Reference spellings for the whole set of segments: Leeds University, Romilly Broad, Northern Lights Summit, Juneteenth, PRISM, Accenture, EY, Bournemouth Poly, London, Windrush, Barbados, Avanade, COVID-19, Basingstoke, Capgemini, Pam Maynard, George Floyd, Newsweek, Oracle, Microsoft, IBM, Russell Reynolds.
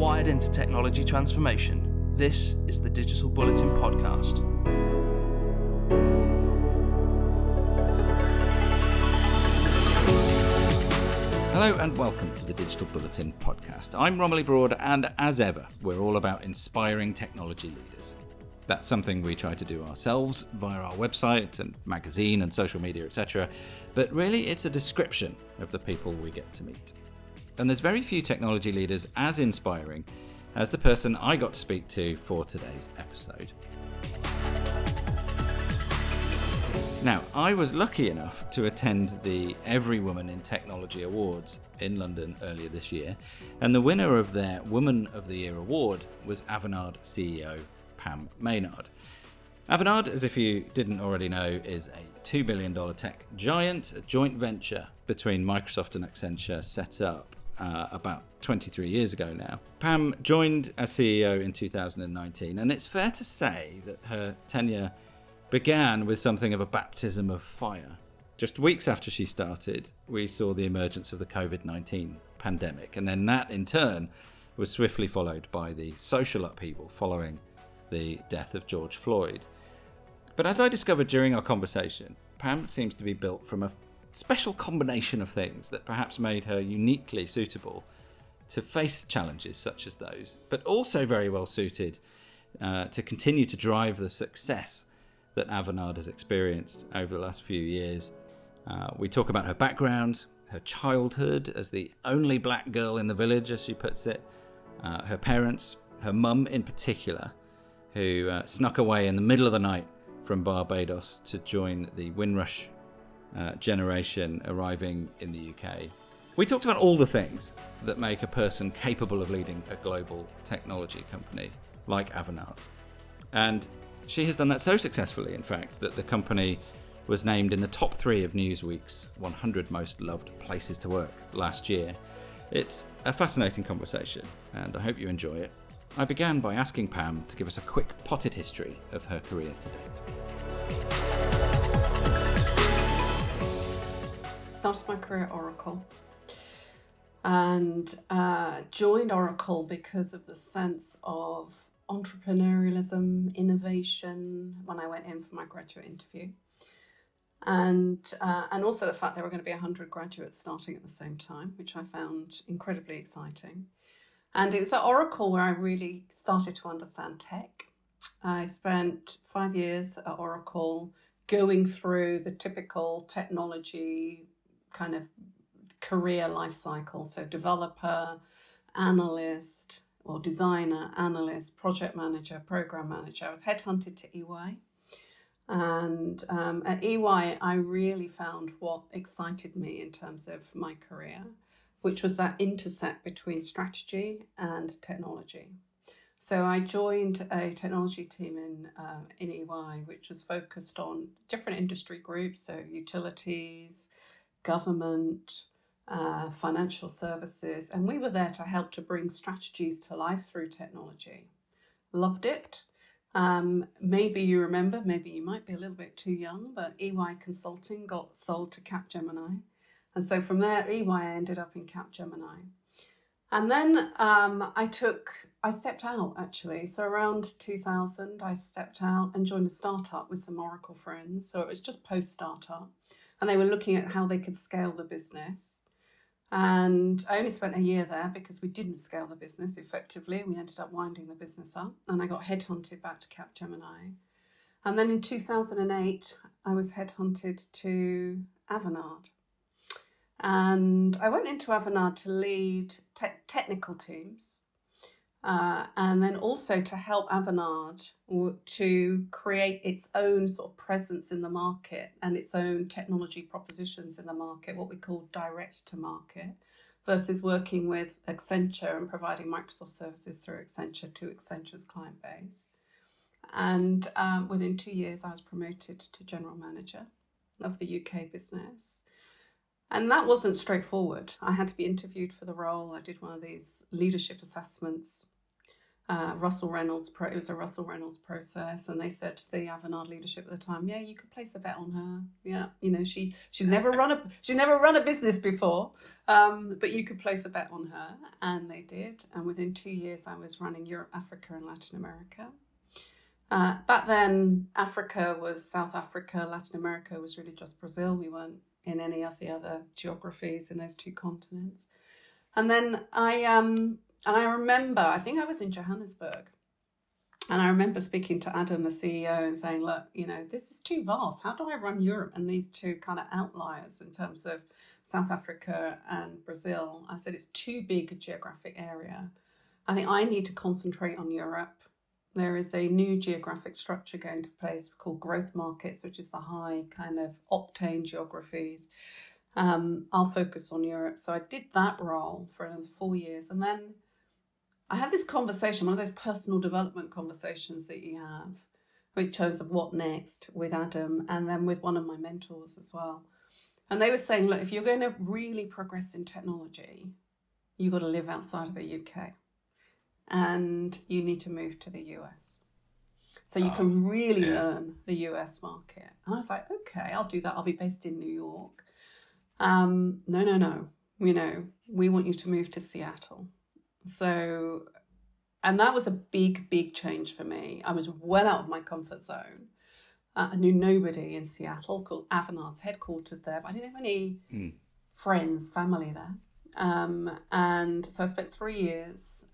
wired into technology transformation, this is the Digital Bulletin Podcast. Hello and welcome to the Digital Bulletin Podcast. I'm Romilly Broad, and as ever, we're all about inspiring technology leaders. That's something we try to do ourselves via our website and magazine and social media, etc. But really, it's a description of the people we get to meet. And there's very few technology leaders as inspiring as the person I got to speak to for today's episode. Now, I was lucky enough to attend the Every Woman in Technology Awards in London earlier this year, and the winner of their Woman of the Year award was Avanade CEO Pam Maynard. Avanade, as if you didn't already know, is a $2 billion tech giant, a joint venture between Microsoft and Accenture set up about 23 years ago now. Pam joined as CEO in 2019, and it's fair to say that her tenure began with something of a baptism of fire. Just weeks after she started, we saw the emergence of the COVID-19 pandemic, and then that in turn was swiftly followed by the social upheaval following the death of George Floyd. But as I discovered during our conversation, Pam seems to be built from a special combination of things that perhaps made her uniquely suitable to face challenges such as those, but also very well suited to continue to drive the success that Avanade has experienced over the last few years. We talk about her background, her childhood as the only black girl in the village, as she puts it, her parents, her mum in particular, who snuck away in the middle of the night from Barbados to join the Windrush generation arriving in the UK. We talked about all the things that make a person capable of leading a global technology company like Avanade. And she has done that so successfully, in fact, that the company was named in the top 3 of Newsweek's 100 Most Loved Places to Work last year. It's a fascinating conversation, and I hope you enjoy it. I began by asking Pam to give us a quick potted history of her career to date. Started my career at Oracle, and joined Oracle because of the sense of entrepreneurialism, innovation, when I went in for my graduate interview. And also the fact there were going to be 100 graduates starting at the same time, which I found incredibly exciting. And it was at Oracle where I really started to understand tech. I spent 5 years at Oracle going through the typical technology kind of career life cycle. So developer, analyst or designer, analyst, project manager, program manager. I was headhunted to EY. And at EY, I really found what excited me in terms of my career, which was that intersect between strategy and technology. So I joined a technology team in EY, which was focused on different industry groups, so utilities, government, financial services, and we were there to help to bring strategies to life through technology. Loved it. Maybe you remember, maybe you might be a little bit too young, but EY Consulting got sold to Capgemini. And so from there, EY ended up in Capgemini. And then I stepped out, actually. So around 2000, I stepped out and joined a startup with some Oracle friends. So it was just post-startup. And they were looking at how they could scale the business. And I only spent a year there because we didn't scale the business effectively. We ended up winding the business up. And I got headhunted back to Capgemini. And then in 2008, I was headhunted to Avanade. And I went into Avanade to lead technical teams and then also to help Avanade to create its own sort of presence in the market and its own technology propositions in the market, what we call direct to market, versus working with Accenture and providing Microsoft services through Accenture to Accenture's client base. And within 2 years, I was promoted to general manager of the UK business. And that wasn't straightforward. I had to be interviewed for the role. I did one of these leadership assessments. Russell Reynolds, it was a Russell Reynolds process, and they said to the Avanade leadership at the time, yeah, you could place a bet on her. Yeah, you know, she's never run a business before, but you could place a bet on her, and they did. And within 2 years, I was running Europe, Africa, and Latin America. Back then, Africa was South Africa, Latin America was really just Brazil. We weren't in any of the other geographies in those two continents. And then I remember, I think I was in Johannesburg, and I remember speaking to Adam, the CEO, and saying, look, you know, this is too vast. How do I run Europe and these two kind of outliers in terms of South Africa and Brazil? I said, it's too big a geographic area. I think I need to concentrate on Europe. There is a new geographic structure going to place called growth markets, which is the high kind of octane geographies. I'll focus on Europe. So I did that role for another 4 years. And then I had this conversation, one of those personal development conversations that you have, in terms of what next with Adam, and then with one of my mentors as well. And they were saying, look, if you're going to really progress in technology, you've got to live outside of the UK and you need to move to the US. So you can really learn the US market. And I was like, okay, I'll do that. I'll be based in New York. No. You know, we want you to move to Seattle. So, and that was a big, big change for me. I was well out of my comfort zone. I knew nobody in Seattle, called Avanade's headquartered there, but I didn't have any friends, family there. And so I spent 3 years,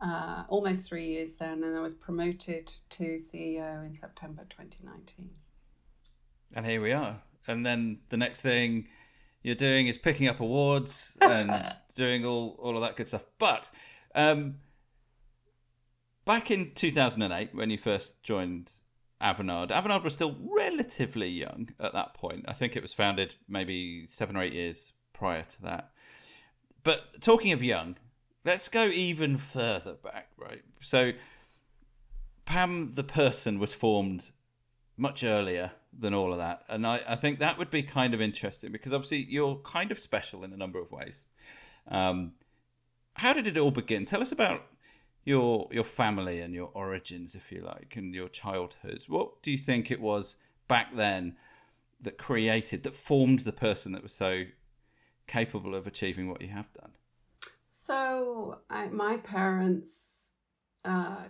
almost 3 years there, and then I was promoted to CEO in September 2019. And here we are. And then the next thing you're doing is picking up awards and doing all of that good stuff. But back in 2008, when you first joined Avanade was still relatively young at that point. I think it was founded maybe 7 or 8 years prior to that. But talking of young, let's go even further back, right? So Pam, the person, was formed much earlier than all of that. And I think that would be kind of interesting because obviously you're kind of special in a number of ways. How did it all begin? Tell us about your family and your origins, if you like, and your childhood. What do you think it was back then that formed the person that was so capable of achieving what you have done? So my parents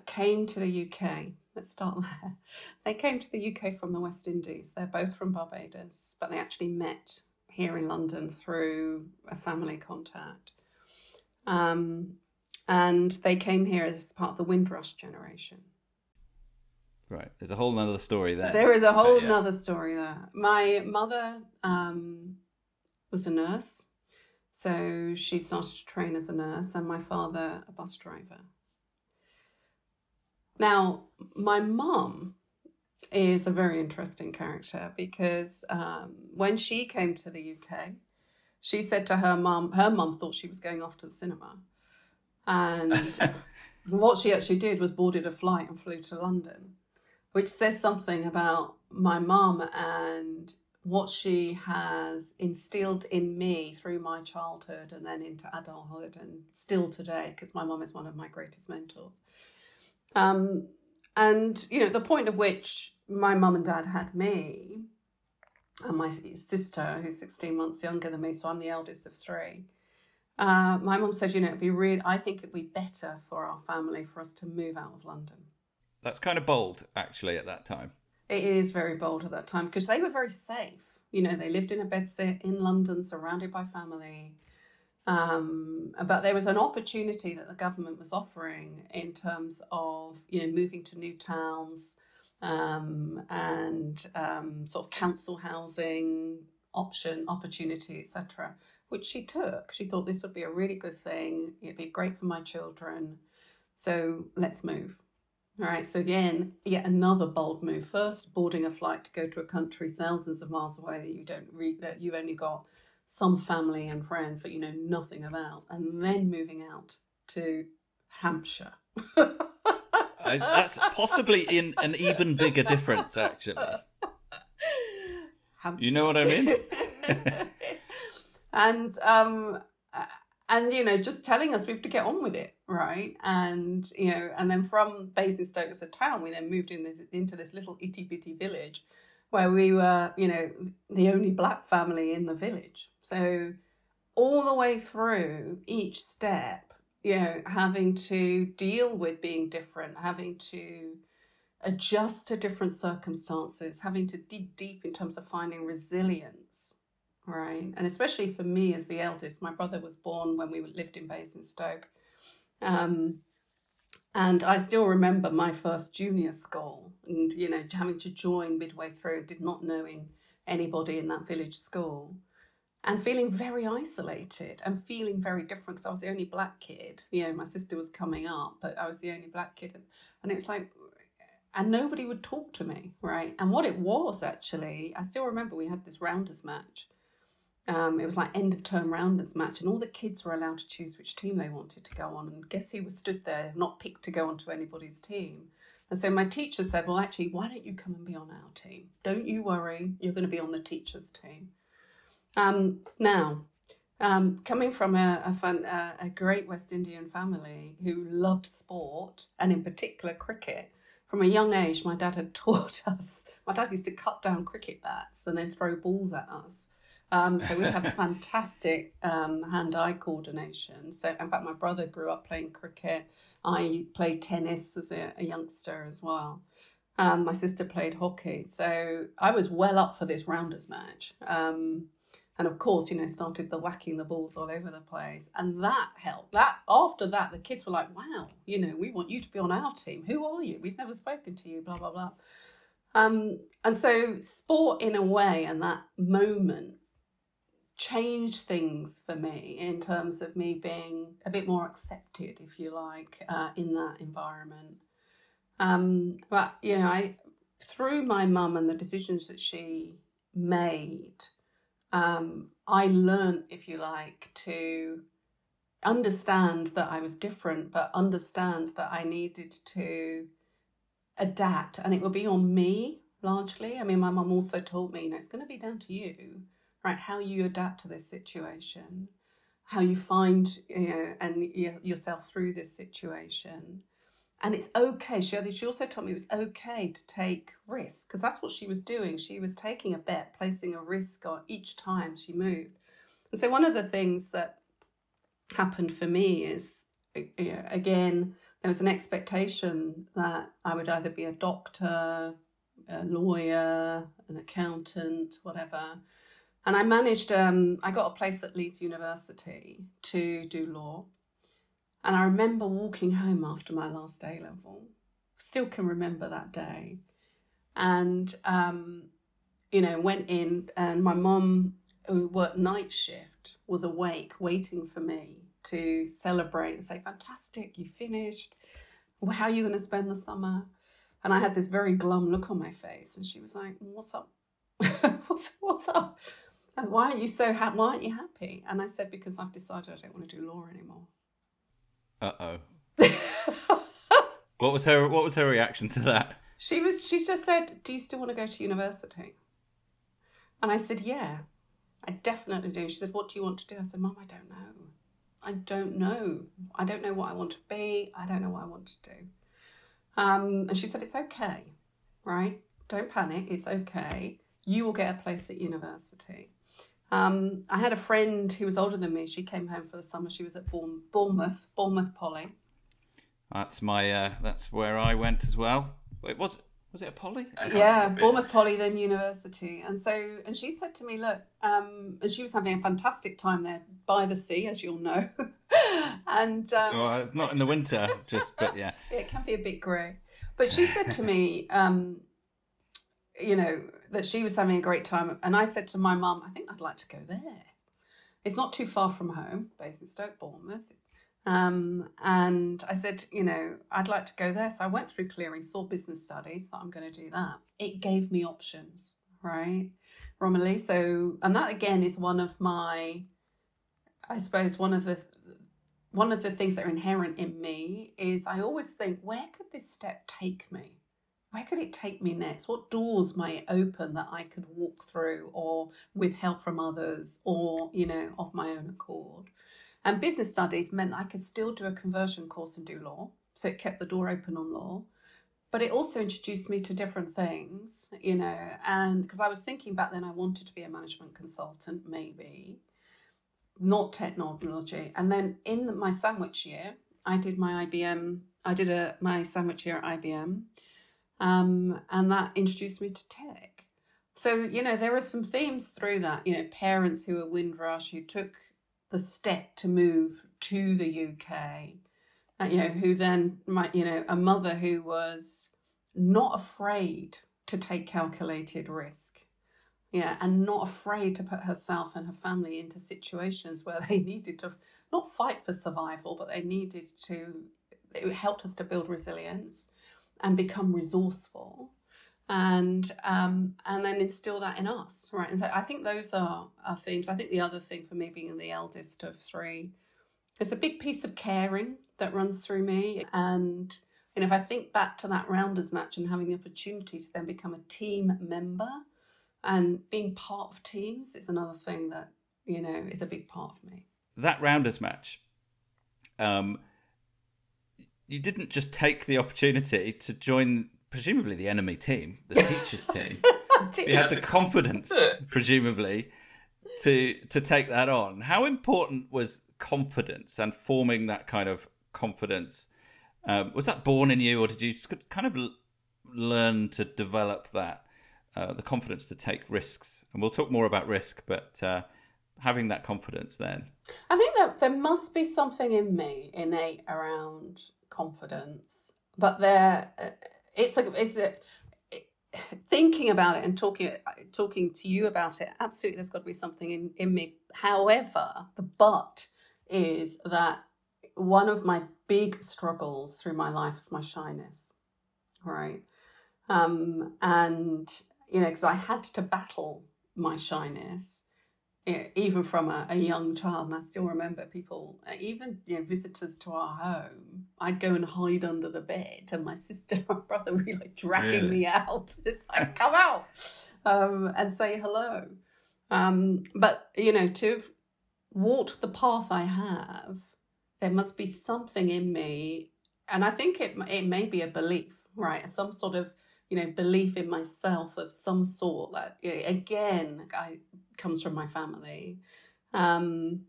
came to the UK. Let's start there. They came to the UK from the West Indies. They're both from Barbados, but they actually met here in London through a family contact. And they came here as part of the Windrush generation. Right. There's a whole other story there. There is a whole other story there. My mother was a nurse, so she started to train as a nurse, and my father, a bus driver. Now, my mum is a very interesting character because when she came to the UK, she said to her mum thought she was going off to the cinema. And what she actually did was boarded a flight and flew to London, which says something about my mum and what she has instilled in me through my childhood and then into adulthood and still today, because my mum is one of my greatest mentors. And, you know, the point of which my mum and dad had me, and my sister, who's 16 months younger than me, so I'm the eldest of three. My mum said, you know, I think it'd be better for our family for us to move out of London. That's kind of bold, actually, at that time. It is very bold at that time because they were very safe. You know, they lived in a bedsit in London, surrounded by family. But there was an opportunity that the government was offering in terms of, you know, moving to new towns, and sort of council housing opportunity, etc., which she took. She thought this would be a really good thing. It'd be great for my children. So let's move. All right. So again, yet another bold move. First, boarding a flight to go to a country thousands of miles away that you don't that you've only got some family and friends, but you know nothing about, and then moving out to Hampshire. That's possibly in an even bigger difference, actually. Hampshire. You know what I mean? And And, you know, just telling us we have to get on with it, right? And, you know, and then from Basingstoke as a town, we then moved in into this little itty bitty village where we were, you know, the only black family in the village. So all the way through each step, you know, having to deal with being different, having to adjust to different circumstances, having to dig deep in terms of finding resilience, right? And especially for me as the eldest, my brother was born when we lived in Basingstoke. And I still remember my first junior school and, you know, having to join midway through, did not knowing anybody in that village school and feeling very isolated and feeling very different because I was the only black kid. You know, my sister was coming up, but I was the only black kid. And it was like, and nobody would talk to me, right? And what it was actually, I still remember we had this rounders match. It was like end of term rounders match and all the kids were allowed to choose which team they wanted to go on. And guess who was stood there, not picked to go onto anybody's team. And so my teacher said, well, actually, why don't you come and be on our team? Don't you worry, you're going to be on the teacher's team. Coming from a great West Indian family who loved sport and in particular cricket, from a young age, my dad had taught us, my dad used to cut down cricket bats and then throw balls at us. So we have a fantastic hand-eye coordination. So in fact, my brother grew up playing cricket. I played tennis as a youngster as well. My sister played hockey. So I was well up for this rounders match. And of course, you know, started the whacking the balls all over the place. And that helped. That after that, the kids were like, wow, you know, we want you to be on our team. Who are you? We've never spoken to you, blah, blah, blah. And so sport in a way and that moment changed things for me in terms of me being a bit more accepted, if you like, in that environment. But, you know, through my mum and the decisions that she made, I learned, if you like, to understand that I was different, but understand that I needed to adapt and it would be on me largely. I mean, my mum also told me, you know, it's going to be down to you, right? How you adapt to this situation, how you find, you know, and yourself through this situation. And it's okay. She also told me it was okay to take risks because that's what she was doing. She was taking a bet, placing a risk on each time she moved. And so one of the things that happened for me is, you know, again, there was an expectation that I would either be a doctor, a lawyer, an accountant, whatever. And I managed, I got a place at Leeds University to do law. And I remember walking home after my last A level, still can remember that day. And, you know, went in and my mum, who worked night shift, was awake waiting for me to celebrate and say, fantastic, you finished. How are you going to spend the summer? And I had this very glum look on my face. And she was like, what's up? what's up? And why aren't you happy? And I said, because I've decided I don't want to do law anymore. Uh-oh. What was her reaction to that? She just said, do you still want to go to university? And I said, yeah, I definitely do. She said, what do you want to do? I said, Mum, I don't know. I don't know what I want to be. I don't know what I want to do. And she said, it's okay, right? Don't panic. It's okay. You will get a place at university. I had a friend who was older than me. She came home for the summer. She was at Bournemouth Poly. That's where I went as well. Wait, was it a Poly? Yeah, Bournemouth Poly, then University. And she said to me, look, and she was having a fantastic time there by the sea, as you'll know. And well, not in the winter, but yeah. It can be a bit grey. But she said to me, you know, that she was having a great time. And I said to my mum, I think I'd like to go there. It's not too far from home, Basingstoke, Bournemouth. And I said, you know, I'd like to go there. So I went through clearing, saw business studies, thought I'm going to do that. It gave me options, right, Romilly? So, and that again is one of my, I suppose, one of the things that are inherent in me is I always think, where could this step take me? Where could it take me next? What doors might open that I could walk through or with help from others or, you know, of my own accord? And business studies meant I could still do a conversion course and do law. So it kept the door open on law. But it also introduced me to different things, you know, and because I was thinking back then I wanted to be a management consultant, maybe, not technology. And then in my sandwich year, I did my IBM. I did my sandwich year at IBM. And that introduced me to tech. So, you know, there were some themes through that, you know, parents who were Windrush, who took the step to move to the UK, you know, who then might, you know, a mother who was not afraid to take calculated risk, yeah, and not afraid to put herself and her family into situations where they needed to not fight for survival, but they needed to, it helped us to build resilience and become resourceful and then instill that in us, right? And so I think those are our themes. I think the other thing for me being the eldest of three, there's a big piece of caring that runs through me. And if I think back to that Rounders match and having the opportunity to then become a team member and being part of teams is another thing that, you know, is a big part of me. That Rounders match, you didn't just take the opportunity to join, presumably, the enemy team, the teachers' team. You had the confidence, presumably, to take that on. How important was confidence and forming that kind of confidence? Was that born in you, or did you just kind of learn to develop that, the confidence to take risks? And we'll talk more about risk, but having that confidence then. I think that there must be something in me innate around confidence, but thinking about it and talking to you about it, absolutely there's got to be something in me. However, the but is that one of my big struggles through my life is my shyness, right? And, you know, because I had to battle my shyness, you know, even from a young child. And I still remember people, even, you know, visitors to our home, I'd go and hide under the bed and my sister and my brother were like dragging me out. It's like, come out and say hello. But, you know, to have walked the path I have, there must be something in me. And I think it may be a belief, right? Some sort of, you know, belief in myself of some sort that, you know, again, comes from my family. And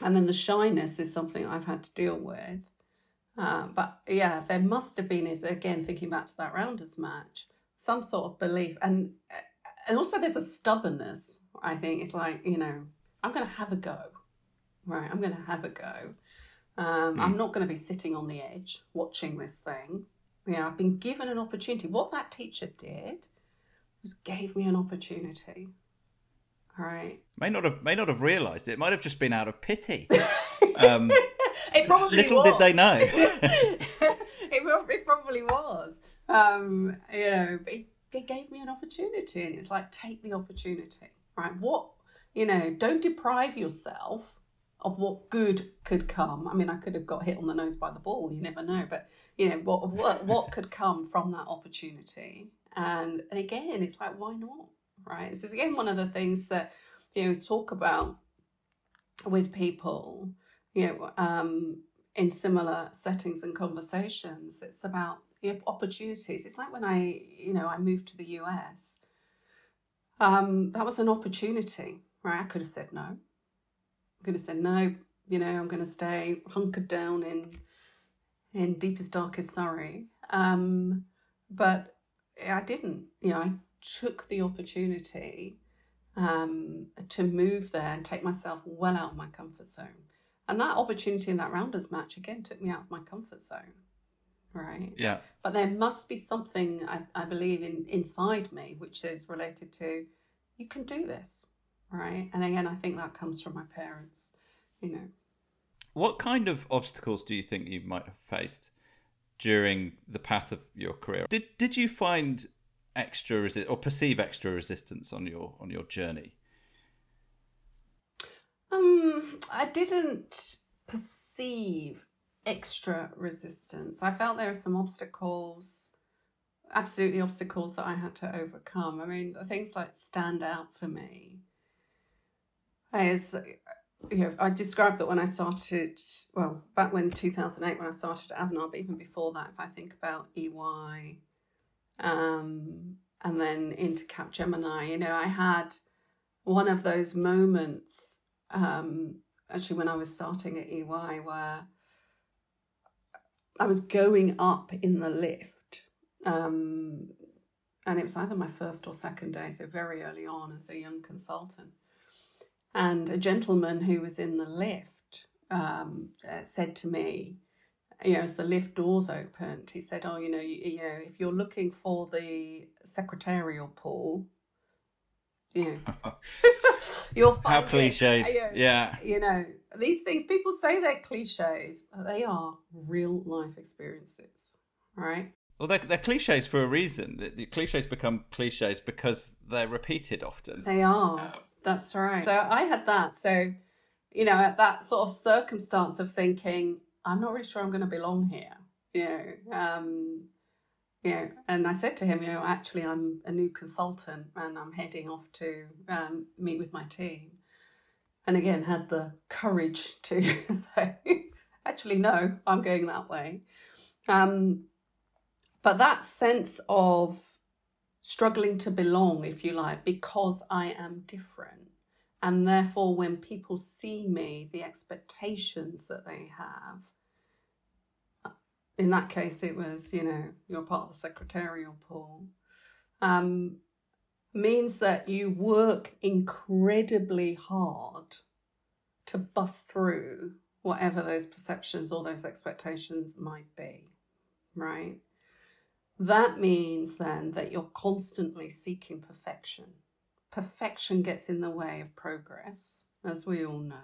then the shyness is something I've had to deal with. But yeah, there must have been, again, thinking back to that Rounders match, some sort of belief. And also there's a stubbornness, I think. It's like, you know, I'm going to have a go, right? I'm going to have a go. I'm not going to be sitting on the edge watching this thing. You know, I've been given an opportunity. What that teacher did was gave me an opportunity. All right. May not have realised it. It might have just been out of pity. It probably little was. Did they know. It probably was. You know, it gave me an opportunity, and it's like, take the opportunity, right? What, you know, don't deprive yourself of what good could come. I mean, I could have got hit on the nose by the ball. You never know. But, you know, what could come from that opportunity? And again, it's like, why not? Right. This is, again, one of the things that, you know, talk about with people, you know, in similar settings and conversations. It's about, you know, opportunities. It's like when I, you know, I moved to the US. That was an opportunity, right? I could have said no. I'm going to say no, you know, I'm going to stay hunkered down in deepest, darkest Surrey. But I didn't, you know, I took the opportunity to move there and take myself well out of my comfort zone. And that opportunity in that Rounders match, again, took me out of my comfort zone, right? Yeah. But there must be something, I believe, inside me, which is related to, you can do this, right? And again, I think that comes from my parents, you know. What kind of obstacles do you think you might have faced during the path of your career? Did you find perceive extra resistance on your journey? I didn't perceive extra resistance. I felt there were some obstacles, absolutely obstacles that I had to overcome. I mean, things like stand out for me is you know, I described that when I started, well, back when 2008, when I started at Avanade, but even before that, if I think about EY, and then into Capgemini, you know, I had one of those moments, actually when I was starting at EY, where I was going up in the lift, and it was either my first or second day, so very early on as a young consultant. And a gentleman who was in the lift said to me, you know, as the lift doors opened, he said, oh, you know, if you're looking for the secretarial pool, you know, you'll find how cliched. Yeah. You know, these things, people say they're cliches, but they are real life experiences, right? Well, they're cliches for a reason. The cliches become cliches because they're repeated often. They are. That's right. So I had that. So, you know, at that sort of circumstance of thinking, I'm not really sure I'm going to belong here, you know, and I said to him, you know, actually, I'm a new consultant and I'm heading off to meet with my team. And again, had the courage to say, actually, no, I'm going that way. But that sense of struggling to belong, if you like, because I am different. And therefore, when people see me, the expectations that they have, in that case, it was, you know, you're part of the secretarial pool, means that you work incredibly hard to bust through whatever those perceptions or those expectations might be, right? That means then that you're constantly seeking perfection. Perfection gets in the way of progress, as we all know.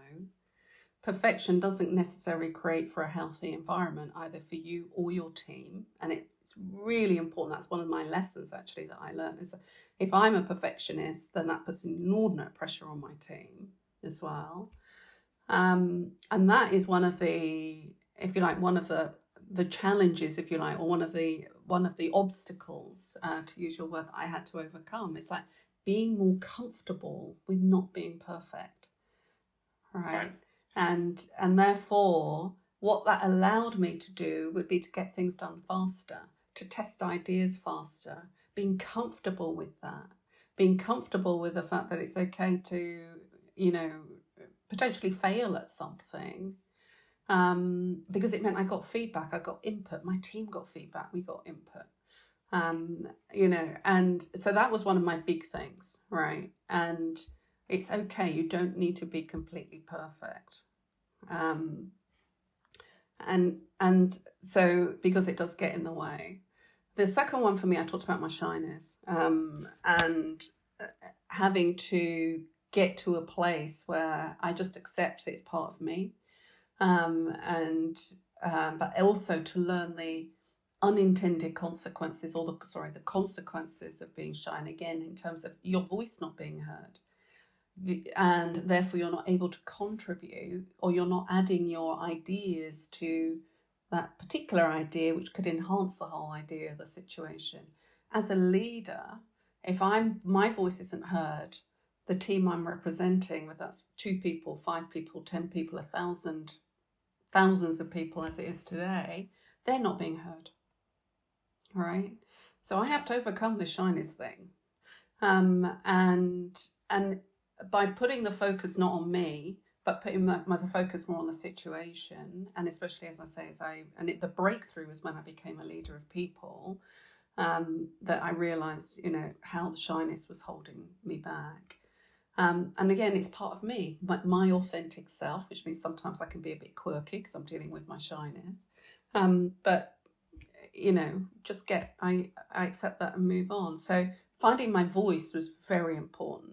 Perfection doesn't necessarily create for a healthy environment, either for you or your team. And it's really important. That's one of my lessons, actually, that I learned is if I'm a perfectionist, then that puts inordinate pressure on my team as well. And that is one of the, if you like, one of the challenges, if you like, or one of the obstacles, to use your word, that I had to overcome. It's like being more comfortable with not being perfect, right? And therefore, what that allowed me to do would be to get things done faster, to test ideas faster, being comfortable with that, being comfortable with the fact that it's okay to, you know, potentially fail at something. Because it meant I got feedback, I got input, my team got feedback, we got input, you know, and so that was one of my big things, right? And it's okay, you don't need to be completely perfect. And so, because it does get in the way. The second one for me, I talked about my shyness, and having to get to a place where I just accept it's part of me. But also to learn the unintended consequences, or the consequences of being shy. And again, in terms of your voice not being heard, and therefore you're not able to contribute, or you're not adding your ideas to that particular idea, which could enhance the whole idea of the situation. As a leader, if my voice isn't heard, the team I'm representing, whether that's 2 people, 5 people, 10 people, 1,000, thousands of people as it is today, they're not being heard, right? So I have to overcome the shyness thing. And by putting the focus not on me, but putting the focus more on the situation, and especially, as I say, the breakthrough was when I became a leader of people, that I realised, you know, how the shyness was holding me back. And again, it's part of me, my authentic self, which means sometimes I can be a bit quirky because I'm dealing with my shyness. But, you know, just I accept that and move on. So finding my voice was very important,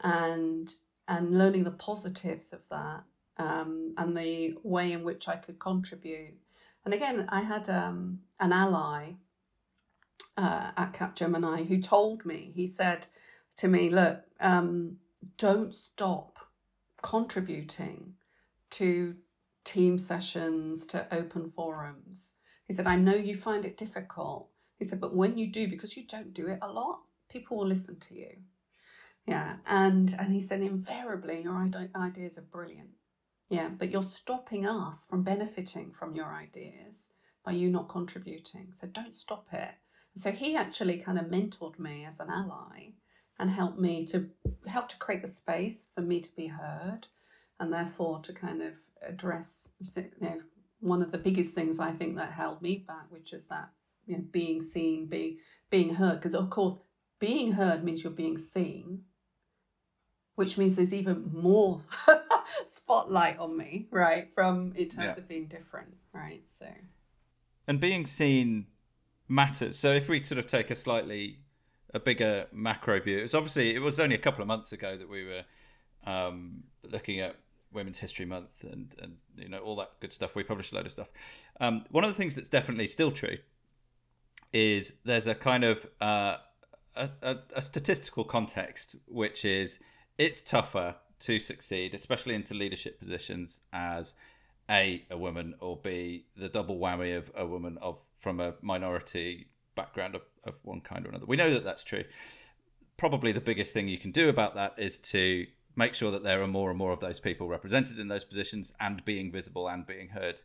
and learning the positives of that, and the way in which I could contribute. And again, I had an ally at Capgemini who told me, he said to me, look, don't stop contributing to team sessions, to open forums. He said, I know you find it difficult. He said, but when you do, because you don't do it a lot, people will listen to you. Yeah. And he said, invariably, your ideas are brilliant. Yeah. But you're stopping us from benefiting from your ideas by you not contributing. So don't stop it. So he actually kind of mentored me as an ally and helped me to create the space for me to be heard, and therefore to kind of address, you know, one of the biggest things I think that held me back, which is that, you know, being seen, being heard. Because of course, being heard means you're being seen, which means there's even more spotlight on me, right? In terms of being different, right? So, and being seen matters. So if we sort of take a bigger macro view, it was only a couple of months ago that we were looking at Women's History Month and you know, all that good stuff. We published a load of stuff. One of the things that's definitely still true is there's a kind of a statistical context, which is it's tougher to succeed, especially into leadership positions, as A woman, or B, the double whammy of a woman from a minority background of one kind or another. We know that that's true. Probably the biggest thing you can do about that is to make sure that there are more and more of those people represented in those positions and being visible and being heard.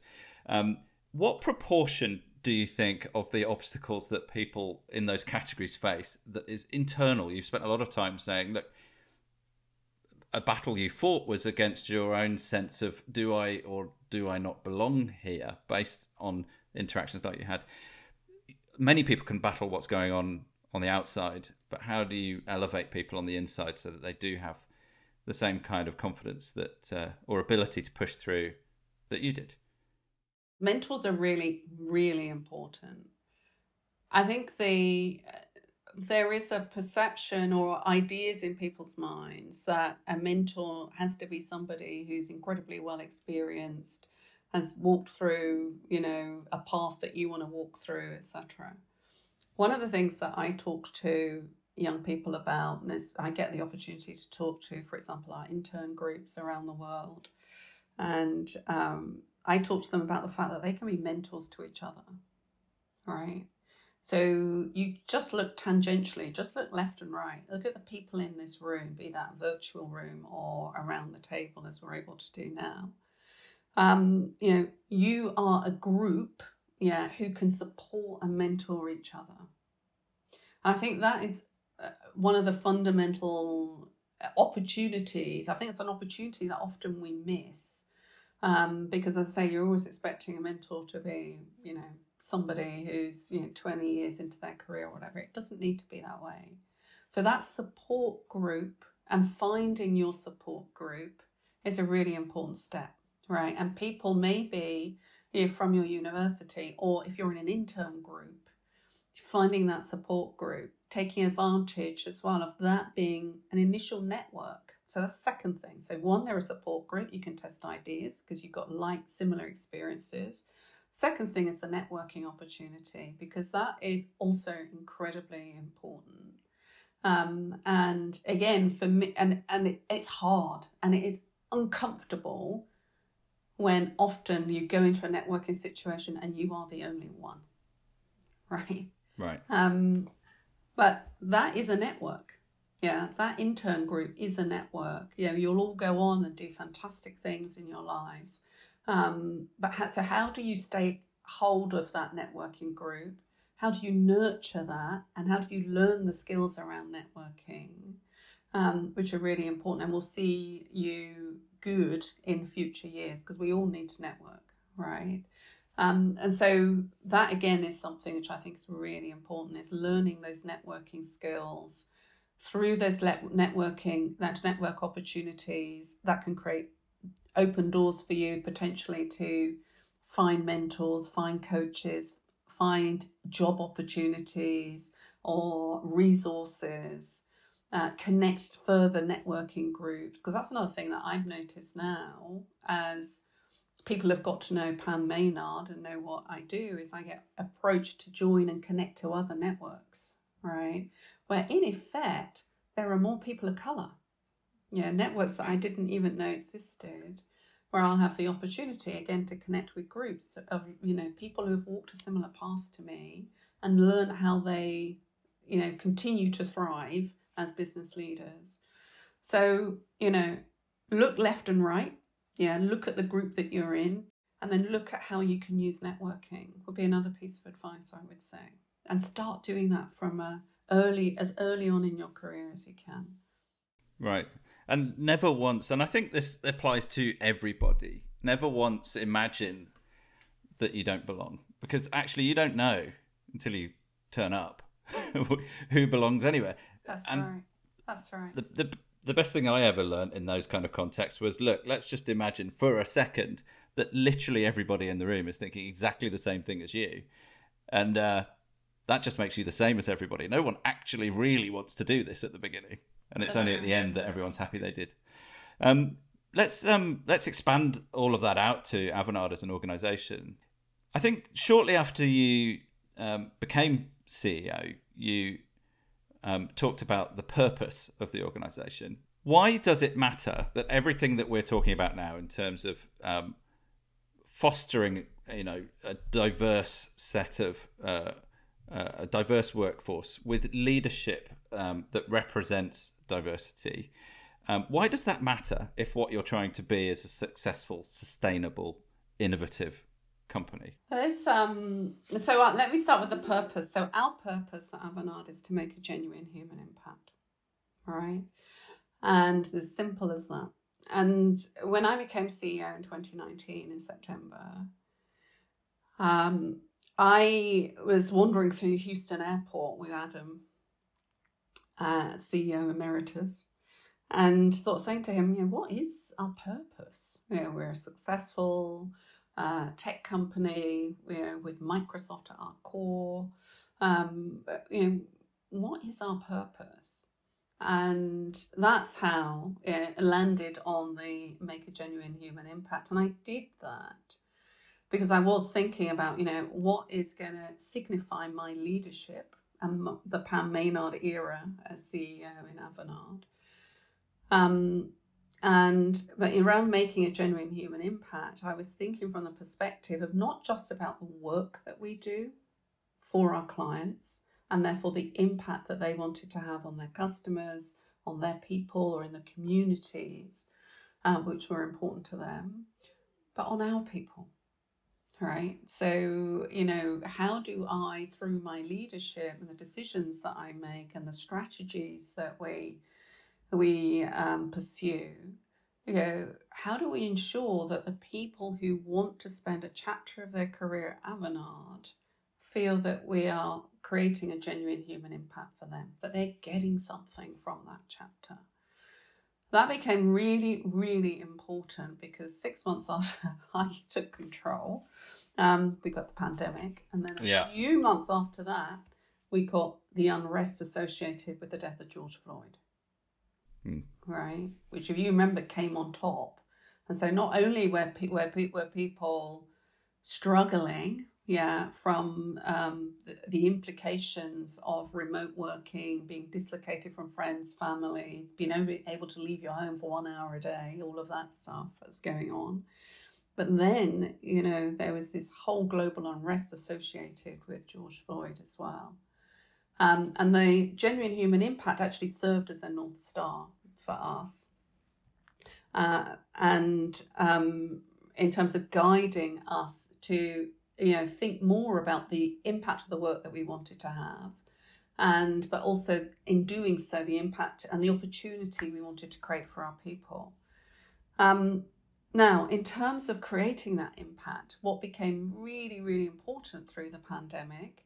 What proportion do you think of the obstacles that people in those categories face that is internal? You've spent a lot of time saying, look, a battle you fought was against your own sense of, do I or do I not belong here, based on interactions that you had. Many people can battle what's going on the outside, but how do you elevate people on the inside so that they do have the same kind of confidence that or ability to push through that you did? Mentors are really, really important. I think there is a perception or ideas in people's minds that a mentor has to be somebody who's incredibly well experienced, has walked through, you know, a path that you want to walk through, etc. One of the things that I talk to young people about, and I get the opportunity to talk to, for example, our intern groups around the world, and I talk to them about the fact that they can be mentors to each other, right? So you just look tangentially, just look left and right. Look at the people in this room, be that virtual room or around the table, as we're able to do now. You know, you are a group, who can support and mentor each other. And I think that is one of the fundamental opportunities. I think it's an opportunity that often we miss, because, as I say, you're always expecting a mentor to be, you know, somebody who's, you know, 20 years into their career or whatever. It doesn't need to be that way. So that support group and finding your support group is a really important step, right? And people may be, you know, from your university, or if you're in an intern group, finding that support group, taking advantage as well of that being an initial network. So that's the second thing. So one, they're a support group. You can test ideas because you've got similar experiences. Second thing is the networking opportunity, because that is also incredibly important. And again, for me, and it's hard and it is uncomfortable when often you go into a networking situation and you are the only one, right? Right. But that is a network. Yeah, that intern group is a network. You know, you'll all go on and do fantastic things in your lives. So how do you stay hold of that networking group? How do you nurture that? And how do you learn the skills around networking, which are really important and will see you good in future years, because we all need to network, right? And so that, again, is something which I think is really important, is learning those networking skills through those network opportunities that can create open doors for you potentially to find mentors, find coaches, find job opportunities or resources, connect further networking groups. Because that's another thing that I've noticed now, as people have got to know Pam Maynard and know what I do, is I get approached to join and connect to other networks, right? Where in effect, there are more people of colour. Yeah, networks that I didn't even know existed, where I'll have the opportunity again to connect with groups of, you know, people who have walked a similar path to me and learn how they, you know, continue to thrive as business leaders. So, you know, look left and right. Yeah, look at the group that you're in, and then look at how you can use networking would be another piece of advice I would say. And start doing that from as early on in your career as you can. Right. And never once, and I think this applies to everybody, never once imagine that you don't belong, because actually you don't know until you turn up who belongs anywhere. That's right. The best thing I ever learned in those kind of contexts was, look, let's just imagine for a second that literally everybody in the room is thinking exactly the same thing as you. And that just makes you the same as everybody. No one actually really wants to do this at the beginning. And it's only at the end that everyone's happy they did. Let's expand all of that out to Avanade as an organisation. I think shortly after you became CEO, you talked about the purpose of the organisation. Why does it matter that everything that we're talking about now in terms of fostering, you know, a diverse set of a diverse workforce with leadership that represents diversity? Why does that matter if what you're trying to be is a successful, sustainable, innovative company? So let me start with the purpose. So our purpose at Avanade is to make a genuine human impact, all right? And it's as simple as that. And when I became CEO in 2019 in September, I was wandering through Houston Airport with Adam, CEO Emeritus, and sort of saying to him, you know, what is our purpose? You know, we're a successful tech company, we're with Microsoft at our core. But, you know, what is our purpose? And that's how it landed on the make a genuine human impact. And I did that because I was thinking about, you know, what is going to signify my leadership and the Pam Maynard era as CEO in Avanade. But around making a genuine human impact, I was thinking from the perspective of not just about the work that we do for our clients and therefore the impact that they wanted to have on their customers, on their people, or in the communities, which were important to them, but on our people, right? So, you know, how do I, through my leadership and the decisions that I make and the strategies that we pursue, you know, how do we ensure that the people who want to spend a chapter of their career at Avanade feel that we are creating a genuine human impact for them, that they're getting something from that chapter? That became really, really important because 6 months after I took control, we got the pandemic, and then a few months after that, we got the unrest associated with the death of George Floyd. Right, which if you remember came on top. And so not only were people struggling from the implications of remote working, being dislocated from friends, family, being only able to leave your home for 1 hour a day, all of that stuff that's going on, but then, you know, there was this whole global unrest associated with George Floyd as well. And the genuine human impact actually served as a North Star for us. In terms of guiding us to, you know, think more about the impact of the work that we wanted to have, but also in doing so, the impact and the opportunity we wanted to create for our people. Now, in terms of creating that impact, what became really, really important through the pandemic,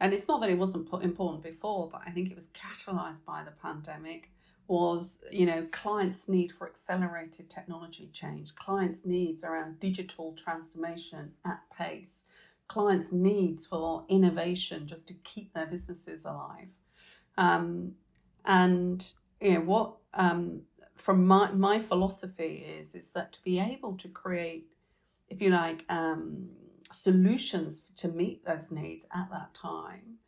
and it's not that it wasn't important before, but I think it was catalyzed by the pandemic, was, you know, clients' need for accelerated technology change, clients' needs around digital transformation at pace, clients' needs for innovation just to keep their businesses alive. And, you know, what from my philosophy is that to be able to create, if you like, solutions to meet those needs at that time,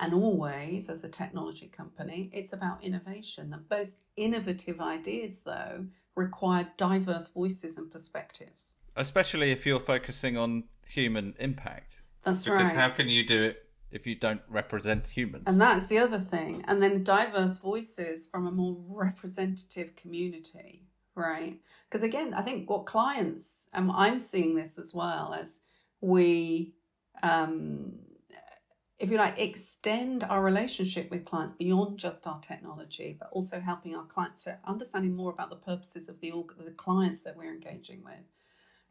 and always as a technology company, it's about innovation. The most innovative ideas, though, require diverse voices and perspectives, especially if you're focusing on human impact. That's right. Because how can you do it if you don't represent humans. And that's the other thing. And then diverse voices from a more representative community, right? Because again, I think what clients, and I'm seeing this as well, as we, if you like, extend our relationship with clients beyond just our technology, but also helping our clients to understanding more about the purposes of the clients that we're engaging with,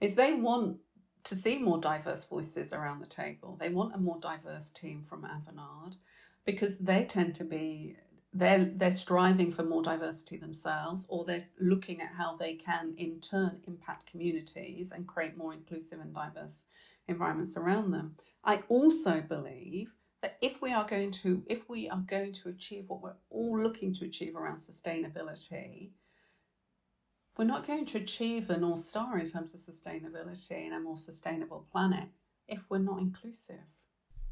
is they want to see more diverse voices around the table. They want a more diverse team from Avanade because they tend to be, they're striving for more diversity themselves, or they're looking at how they can in turn impact communities and create more inclusive and diverse environments around them. I also believe that if we are going to achieve what we're all looking to achieve around sustainability, we're not going to achieve the North Star in terms of sustainability and a more sustainable planet if we're not inclusive.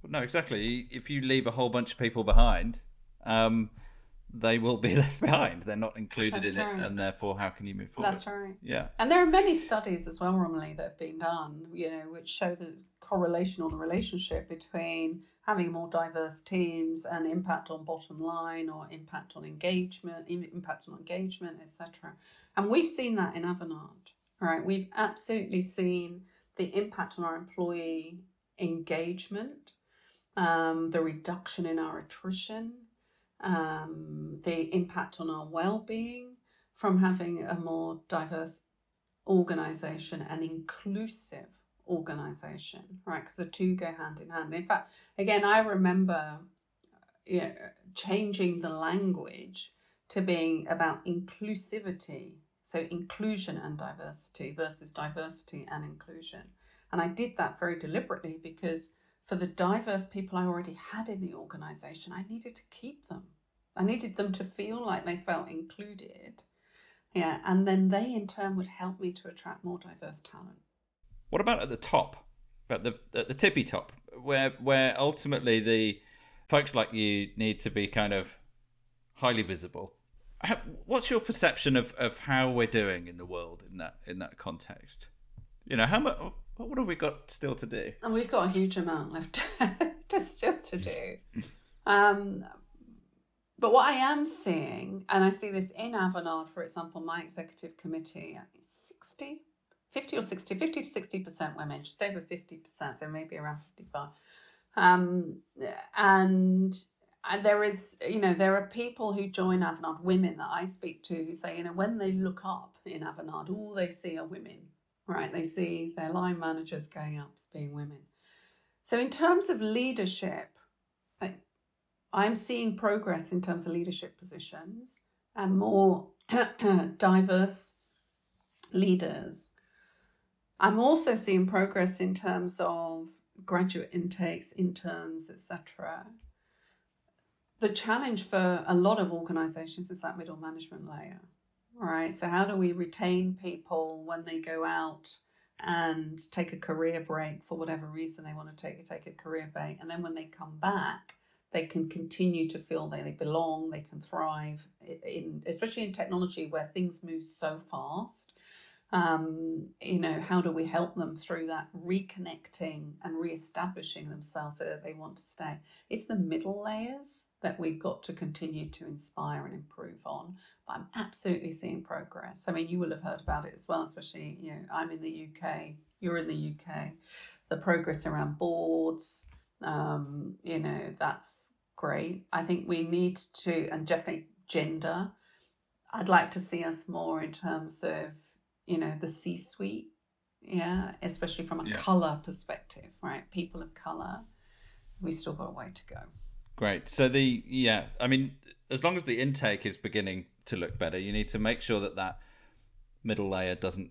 No, exactly. If you leave a whole bunch of people behind, they will be left behind. They're not included in it, and therefore, how can you move forward? That's right. Yeah. And there are many studies as well, Romilly, that have been done, you know, which show the correlation or the relationship between having more diverse teams and impact on bottom line or impact on engagement, etc. And we've seen that in Avanade, right? We've absolutely seen the impact on our employee engagement, the reduction in our attrition, the impact on our well-being from having a more diverse organisation and inclusive organisation, right? Because the two go hand in hand. In fact, again, I remember, you know, changing the language to being about inclusivity. So inclusion and diversity versus diversity and inclusion. And I did that very deliberately because for the diverse people I already had in the organisation, I needed to keep them. I needed them to feel like they felt included. Yeah, and then they in turn would help me to attract more diverse talent. What about at the top, at the tippy top, where ultimately the folks like you need to be kind of highly visible? What's your perception of how we're doing in the world in that context? You know, how much? What have we got still to do? And we've got a huge amount left still to do. But what I am seeing, and I see this in Avanade, for example, my executive committee, is 50 to 60% women, just over 50%, so maybe around 55%. And there is, you know, there are people who join Avanade, women that I speak to, who say, you know, when they look up in Avanade, all they see are women, right? They see their line managers going up as being women. So in terms of leadership, I'm seeing progress in terms of leadership positions and more diverse leaders. I'm also seeing progress in terms of graduate intakes, interns, etc. The challenge for a lot of organisations is that middle management layer, right? So how do we retain people when they go out and take a career break for whatever reason they want to take a career break, and then when they come back, they can continue to feel that they belong, they can thrive, especially in technology where things move so fast. You know, how do we help them through that, reconnecting and reestablishing themselves so that they want to stay? It's the middle layers that we've got to continue to inspire and improve on. But I'm absolutely seeing progress. I mean, you will have heard about it as well, especially, you know, I'm in the UK, you're in the UK. The progress around boards, you know, that's great. I think we need to, and definitely gender, I'd like to see us more in terms of, you know, the C-suite, yeah, especially from a colour perspective, right? People of colour, we still got a way to go. Great. So I mean, as long as the intake is beginning to look better, you need to make sure that middle layer doesn't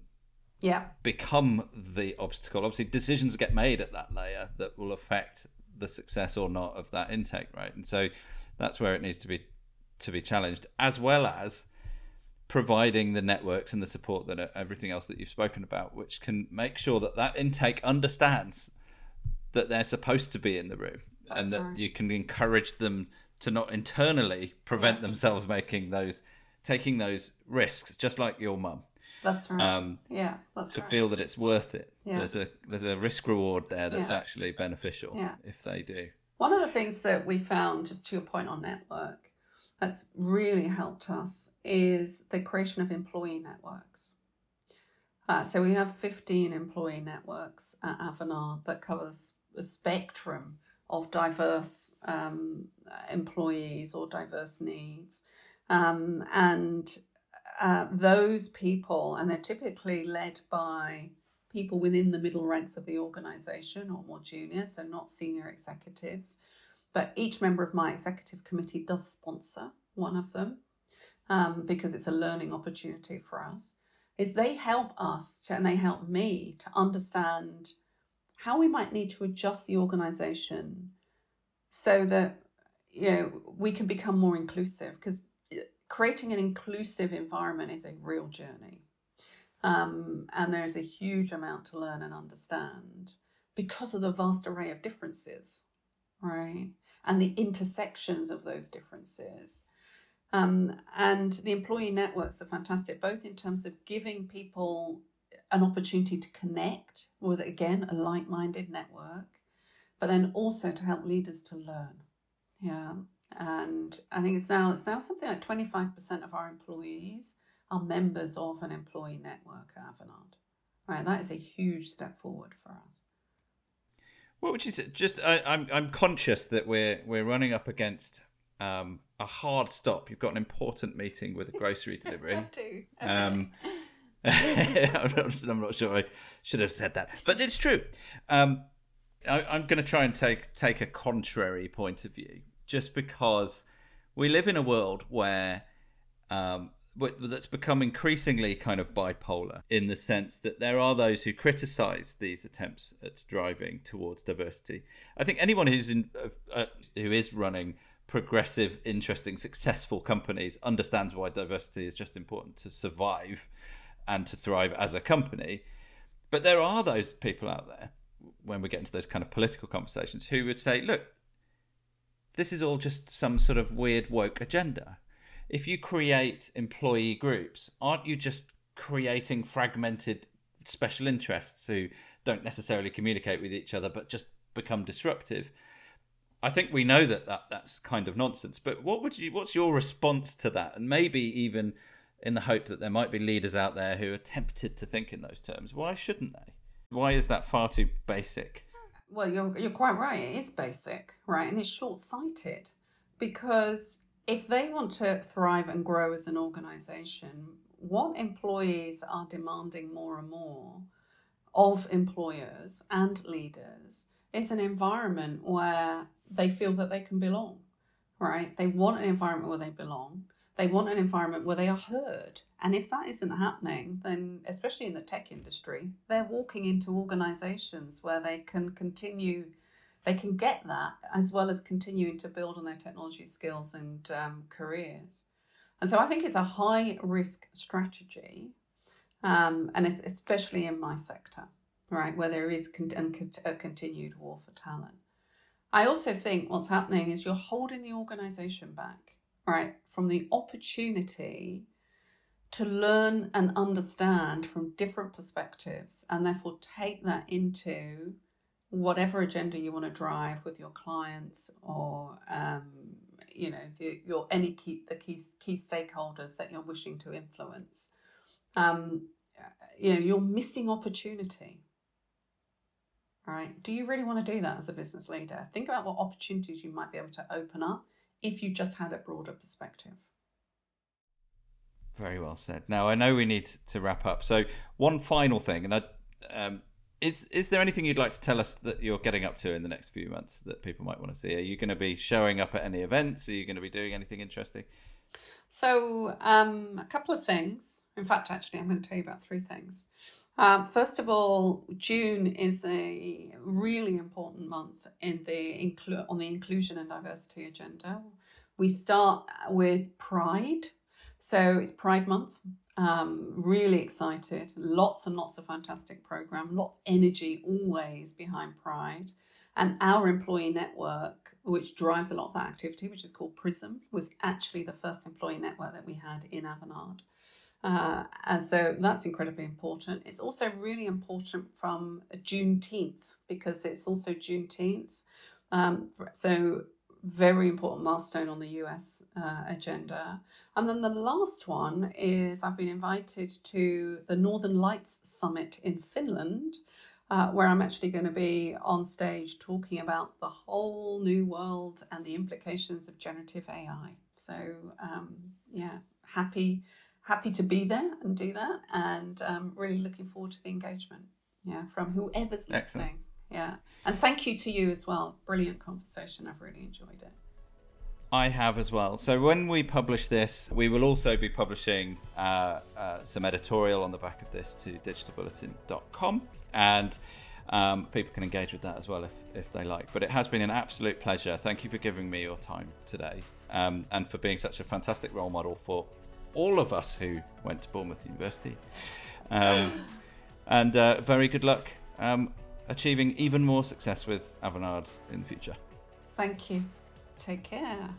become the obstacle. Obviously, decisions get made at that layer that will affect the success or not of that intake, right? And so that's where it needs to be challenged, as well as providing the networks and the support that everything else that you've spoken about, which can make sure that intake understands that they're supposed to be in the room. That's and that right. You can encourage them to not internally prevent themselves taking those risks, just like your mum. That's right. To feel that it's worth it. Yeah. There's a risk reward there that's actually beneficial if they do. One of the things that we found, just to your point on network, that's really helped us is the creation of employee networks. So we have 15 employee networks at Avanade that covers a spectrum of diverse employees or diverse needs. And those people, and they're typically led by people within the middle ranks of the organisation or more junior, so not senior executives. But each member of my executive committee does sponsor one of them because it's a learning opportunity for us. Is they help us to, and they help me to understand how we might need to adjust the organisation so that, you know, we can become more inclusive, because creating an inclusive environment is a real journey. And there's a huge amount to learn and understand because of the vast array of differences, right? And the intersections of those differences. And the employee networks are fantastic, both in terms of giving people an opportunity to connect with, again, a like-minded network, but then also to help leaders to learn. Yeah. And I think it's now something like 25% of our employees are members of an employee network at Avanade. Right. That is a huge step forward for us. Well, which is just, I'm conscious that we're running up against a hard stop. You've got an important meeting with a grocery delivery. I do. I'm not sure I should have said that, but it's true. I'm going to try and take a contrary point of view, just because we live in a world where that's become increasingly kind of bipolar, in the sense that there are those who criticise these attempts at driving towards diversity. I think anyone who is running progressive, interesting, successful companies understands why diversity is just important to survive and to thrive as a company. But there are those people out there, when we get into those kind of political conversations, who would say, look, this is all just some sort of weird woke agenda. If you create employee groups, aren't you just creating fragmented special interests who don't necessarily communicate with each other but just become disruptive? I think we know that's kind of nonsense, but what's your response to that? And maybe even in the hope that there might be leaders out there who are tempted to think in those terms. Why shouldn't they? Why is that far too basic? Well, you're quite right. It is basic, right? And it's short-sighted, because if they want to thrive and grow as an organisation, what employees are demanding more and more of employers and leaders is an environment where they feel that they can belong, right? They want an environment where they belong. They want an environment where they are heard. And if that isn't happening, then, especially in the tech industry, they're walking into organisations where they can continue, they can get that, as well as continuing to build on their technology skills and careers. And so I think it's a high-risk strategy, and it's especially in my sector, right, where there is a continued war for talent. I also think what's happening is you're holding the organisation back, right, from the opportunity to learn and understand from different perspectives, and therefore take that into whatever agenda you want to drive with your clients or, the key stakeholders that you're wishing to influence. You're missing opportunity, right? Do you really want to do that as a business leader? Think about what opportunities you might be able to open up if you just had a broader perspective. Very well said. Now, I know we need to wrap up. So one final thing, and is there anything you'd like to tell us that you're getting up to in the next few months that people might want to see? Are you going to be showing up at any events? Are you going to be doing anything interesting? So a couple of things. In fact, actually, I'm going to tell you about three things. First of all, June is a really important month on the inclusion and diversity agenda. We start with Pride. So it's Pride Month. Really excited. Lots and lots of fantastic program. Lot of energy always behind Pride. And our employee network, which drives a lot of that activity, which is called PRISM, was actually the first employee network that we had in Avanade. And so that's incredibly important. It's also really important from Juneteenth, because it's also Juneteenth. So very important milestone on the US agenda. And then the last one is I've been invited to the Northern Lights Summit in Finland, where I'm actually going to be on stage talking about the whole new world and the implications of generative AI. So yeah, happy to be there and do that, and really looking forward to the engagement, yeah, from whoever's listening. Excellent. Yeah. And thank you to you as well. Brilliant conversation. I've really enjoyed it. I have as well. So when we publish this, we will also be publishing some editorial on the back of this to digitalbulletin.com, and people can engage with that as well if they like. But it has been an absolute pleasure. Thank you for giving me your time today, and for being such a fantastic role model for all of us who went to Bournemouth University. And very good luck achieving even more success with Avanade in the future. Thank you. Take care.